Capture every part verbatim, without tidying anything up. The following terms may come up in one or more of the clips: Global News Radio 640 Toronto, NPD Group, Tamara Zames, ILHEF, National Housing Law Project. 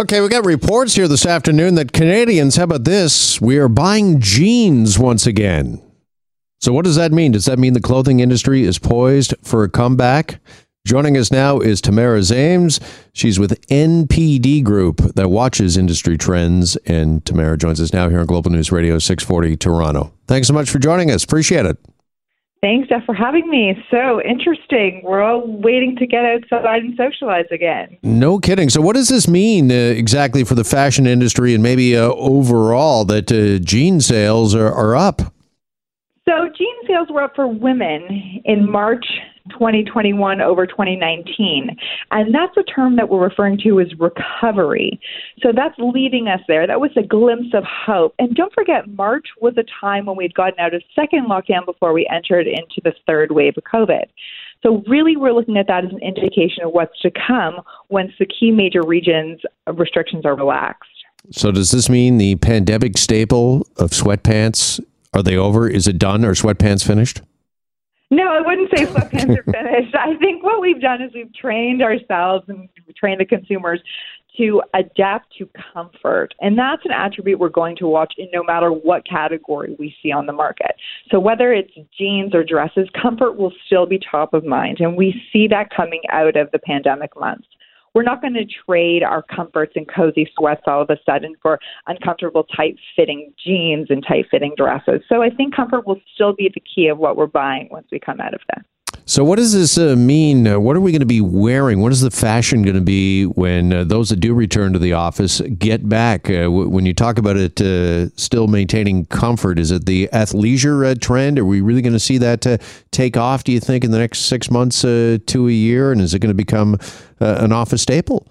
Okay, we got reports here this afternoon that Canadians, how about this, we are buying jeans once again. So what does that mean? Does that mean the clothing industry is poised for a comeback? Joining us now is Tamara Zames. She's with N P D Group that watches industry trends. And Tamara joins us now here on Global News Radio six forty Toronto. Thanks so much for joining us. Appreciate it. Thanks, Jeff, for having me. So interesting. We're all waiting to get outside and socialize again. No kidding. So what does this mean uh, exactly for the fashion industry and maybe uh, overall that uh, jean sales are, are up? So jean sales were up for women in March twenty twenty-one over twenty nineteen. And that's a term that we're referring to as recovery. So that's leading us there. That was a glimpse of hope. And don't forget, March was a time when we'd gotten out of second lockdown before we entered into the third wave of COVID. So really, we're looking at that as an indication of what's to come once the key major regions restrictions are relaxed. So does this mean the pandemic staple of sweatpants, are they over? Is it done? Are sweatpants finished? No, I wouldn't say sweatpants are finished. I think what we've done is we've trained ourselves and trained the consumers to adapt to comfort. And that's an attribute we're going to watch in no matter what category we see on the market. So whether it's jeans or dresses, comfort will still be top of mind. And we see that coming out of the pandemic months. We're not going to trade our comforts and cozy sweats all of a sudden for uncomfortable, tight-fitting jeans and tight-fitting dresses. So I think comfort will still be the key of what we're buying once we come out of that. So what does this uh, mean? Uh, what are we going to be wearing? What is the fashion going to be when uh, those that do return to the office get back? Uh, w- when you talk about it uh, still maintaining comfort, is it the athleisure uh, trend? Are we really going to see that uh, take off, do you think, in the next six months uh, to a year? And is it going to become uh, an office staple?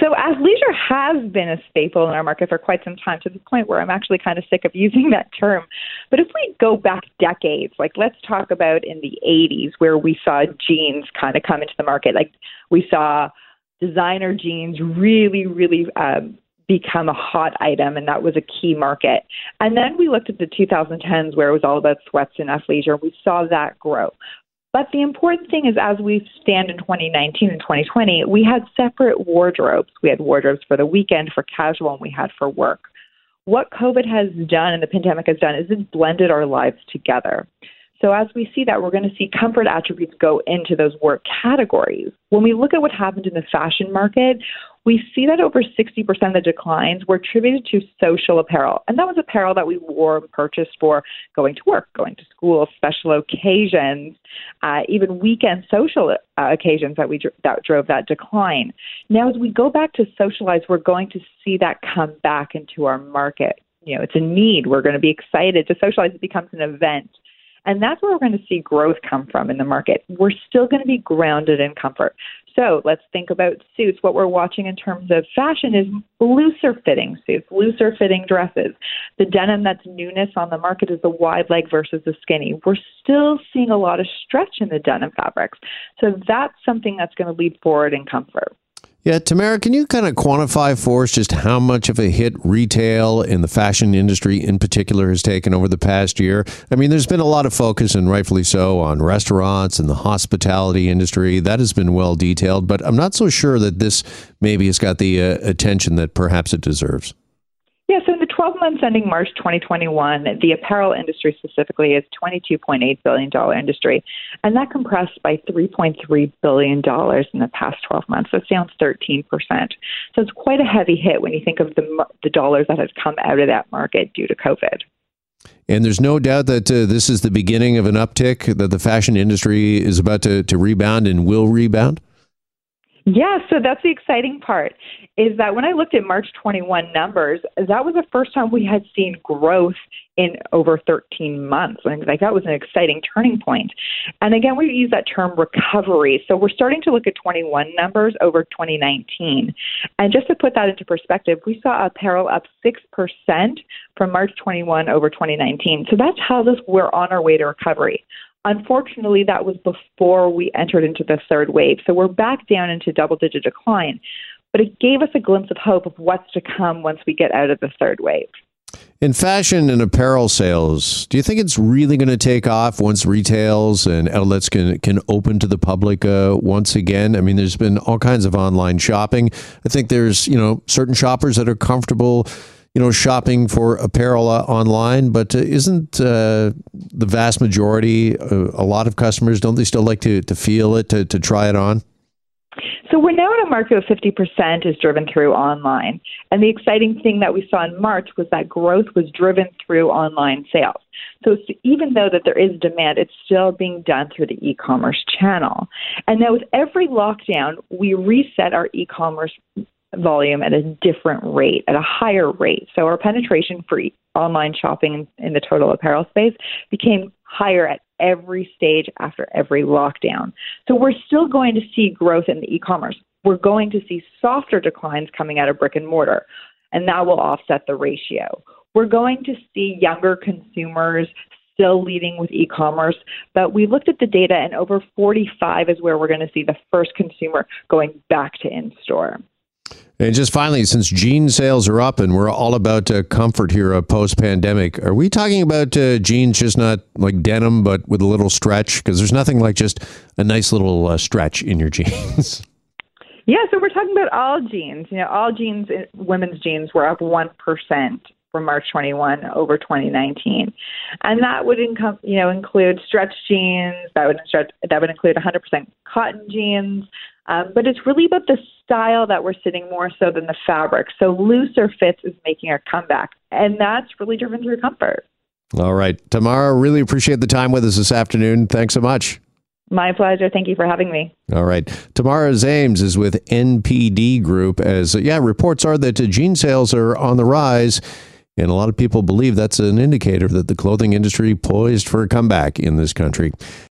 So athleisure has been a staple in our market for quite some time, to the point where I'm actually kind of sick of using that term. But if we go back decades, like let's talk about in the eighties, where we saw jeans kind of come into the market. Like we saw designer jeans really, really um, become a hot item, and that was a key market. And then we looked at the two thousand tens, where it was all about sweats and athleisure, and we saw that grow. But the important thing is, as we stand in twenty nineteen and twenty twenty, we had separate wardrobes. We had wardrobes for the weekend, for casual, and we had for work. What COVID has done and the pandemic has done is it's blended our lives together. So as we see that, we're going to see comfort attributes go into those work categories. When we look at what happened in the fashion market, we see that over sixty percent of the declines were attributed to social apparel. And that was apparel that we wore and purchased for going to work, going to school, special occasions, uh, even weekend social uh, occasions that we dr- that drove that decline. Now, as we go back to socialize, we're going to see that come back into our market. You know, it's a need. We're going to be excited to socialize. It becomes an event. And that's where we're going to see growth come from in the market. We're still going to be grounded in comfort. So let's think about suits. What we're watching in terms of fashion is looser fitting suits, looser fitting dresses. The denim that's newness on the market is the wide leg versus the skinny. We're still seeing a lot of stretch in the denim fabrics. So that's something that's going to lead forward in comfort. Yeah, Tamara, can you kind of quantify for us just how much of a hit retail and the fashion industry in particular has taken over the past year? I mean, there's been a lot of focus, and rightfully so, on restaurants and the hospitality industry. That has been well detailed, but I'm not so sure that this maybe has got the uh, attention that perhaps it deserves. Yeah, so in the twelve months ending March twenty twenty-one, the apparel industry specifically is twenty-two point eight billion dollars industry, and that compressed by three point three billion dollars in the past twelve months. That's down thirteen percent. So it's quite a heavy hit when you think of the, the dollars that have come out of that market due to COVID. And there's no doubt that uh, this is the beginning of an uptick, that the fashion industry is about to, to rebound and will rebound? Yeah, so that's the exciting part, is that when I looked at March twenty-one numbers, that was the first time we had seen growth in over thirteen months. And like that was an exciting turning point. And again, we use that term recovery. So we're starting to look at twenty-one numbers over twenty nineteen. And just to put that into perspective, we saw apparel up six percent from March twenty-one over twenty nineteen. So that tells us we're on our way to recovery. Unfortunately, that was before we entered into the third wave. So we're back down into double-digit decline. But it gave us a glimpse of hope of what's to come once we get out of the third wave. In fashion and apparel sales, do you think it's really going to take off once retails and outlets can, can open to the public uh, once again? I mean, there's been all kinds of online shopping. I think there's, you know, certain shoppers that are comfortable, you know, shopping for apparel uh, online, but uh, isn't uh, the vast majority, uh, a lot of customers, don't they still like to, to feel it, to, to try it on? So we're now in a market of fifty percent is driven through online. And the exciting thing that we saw in March was that growth was driven through online sales. So even though that there is demand, it's still being done through the e-commerce channel. And now with every lockdown, we reset our e-commerce volume at a different rate, at a higher rate. So our penetration for online shopping in the total apparel space became higher at every stage after every lockdown. So we're still going to see growth in the e-commerce. We're going to see softer declines coming out of brick and mortar, and that will offset the ratio. We're going to see younger consumers still leading with e-commerce, but we looked at the data, and over forty-five is where we're going to see the first consumer going back to in-store. And just finally, since jean sales are up and we're all about uh, comfort here uh, post-pandemic, are we talking about uh, jeans just not like denim, but with a little stretch? Because there's nothing like just a nice little uh, stretch in your jeans. Yeah, so we're talking about all jeans. You know, all jeans, women's jeans were up one percent from March twenty-first over twenty nineteen. And that would income, you know, include stretch jeans. That would, stretch, that would include one hundred percent cotton jeans. Um, but it's really about the style that we're sitting more so than the fabric. So looser fits is making a comeback, and that's really driven through comfort. All right. Tamara, really appreciate the time with us this afternoon. Thanks so much. My pleasure. Thank you for having me. All right. Tamara Zames is with N P D Group. As yeah, reports are that jean sales are on the rise, and a lot of people believe that's an indicator that the clothing industry poised for a comeback in this country.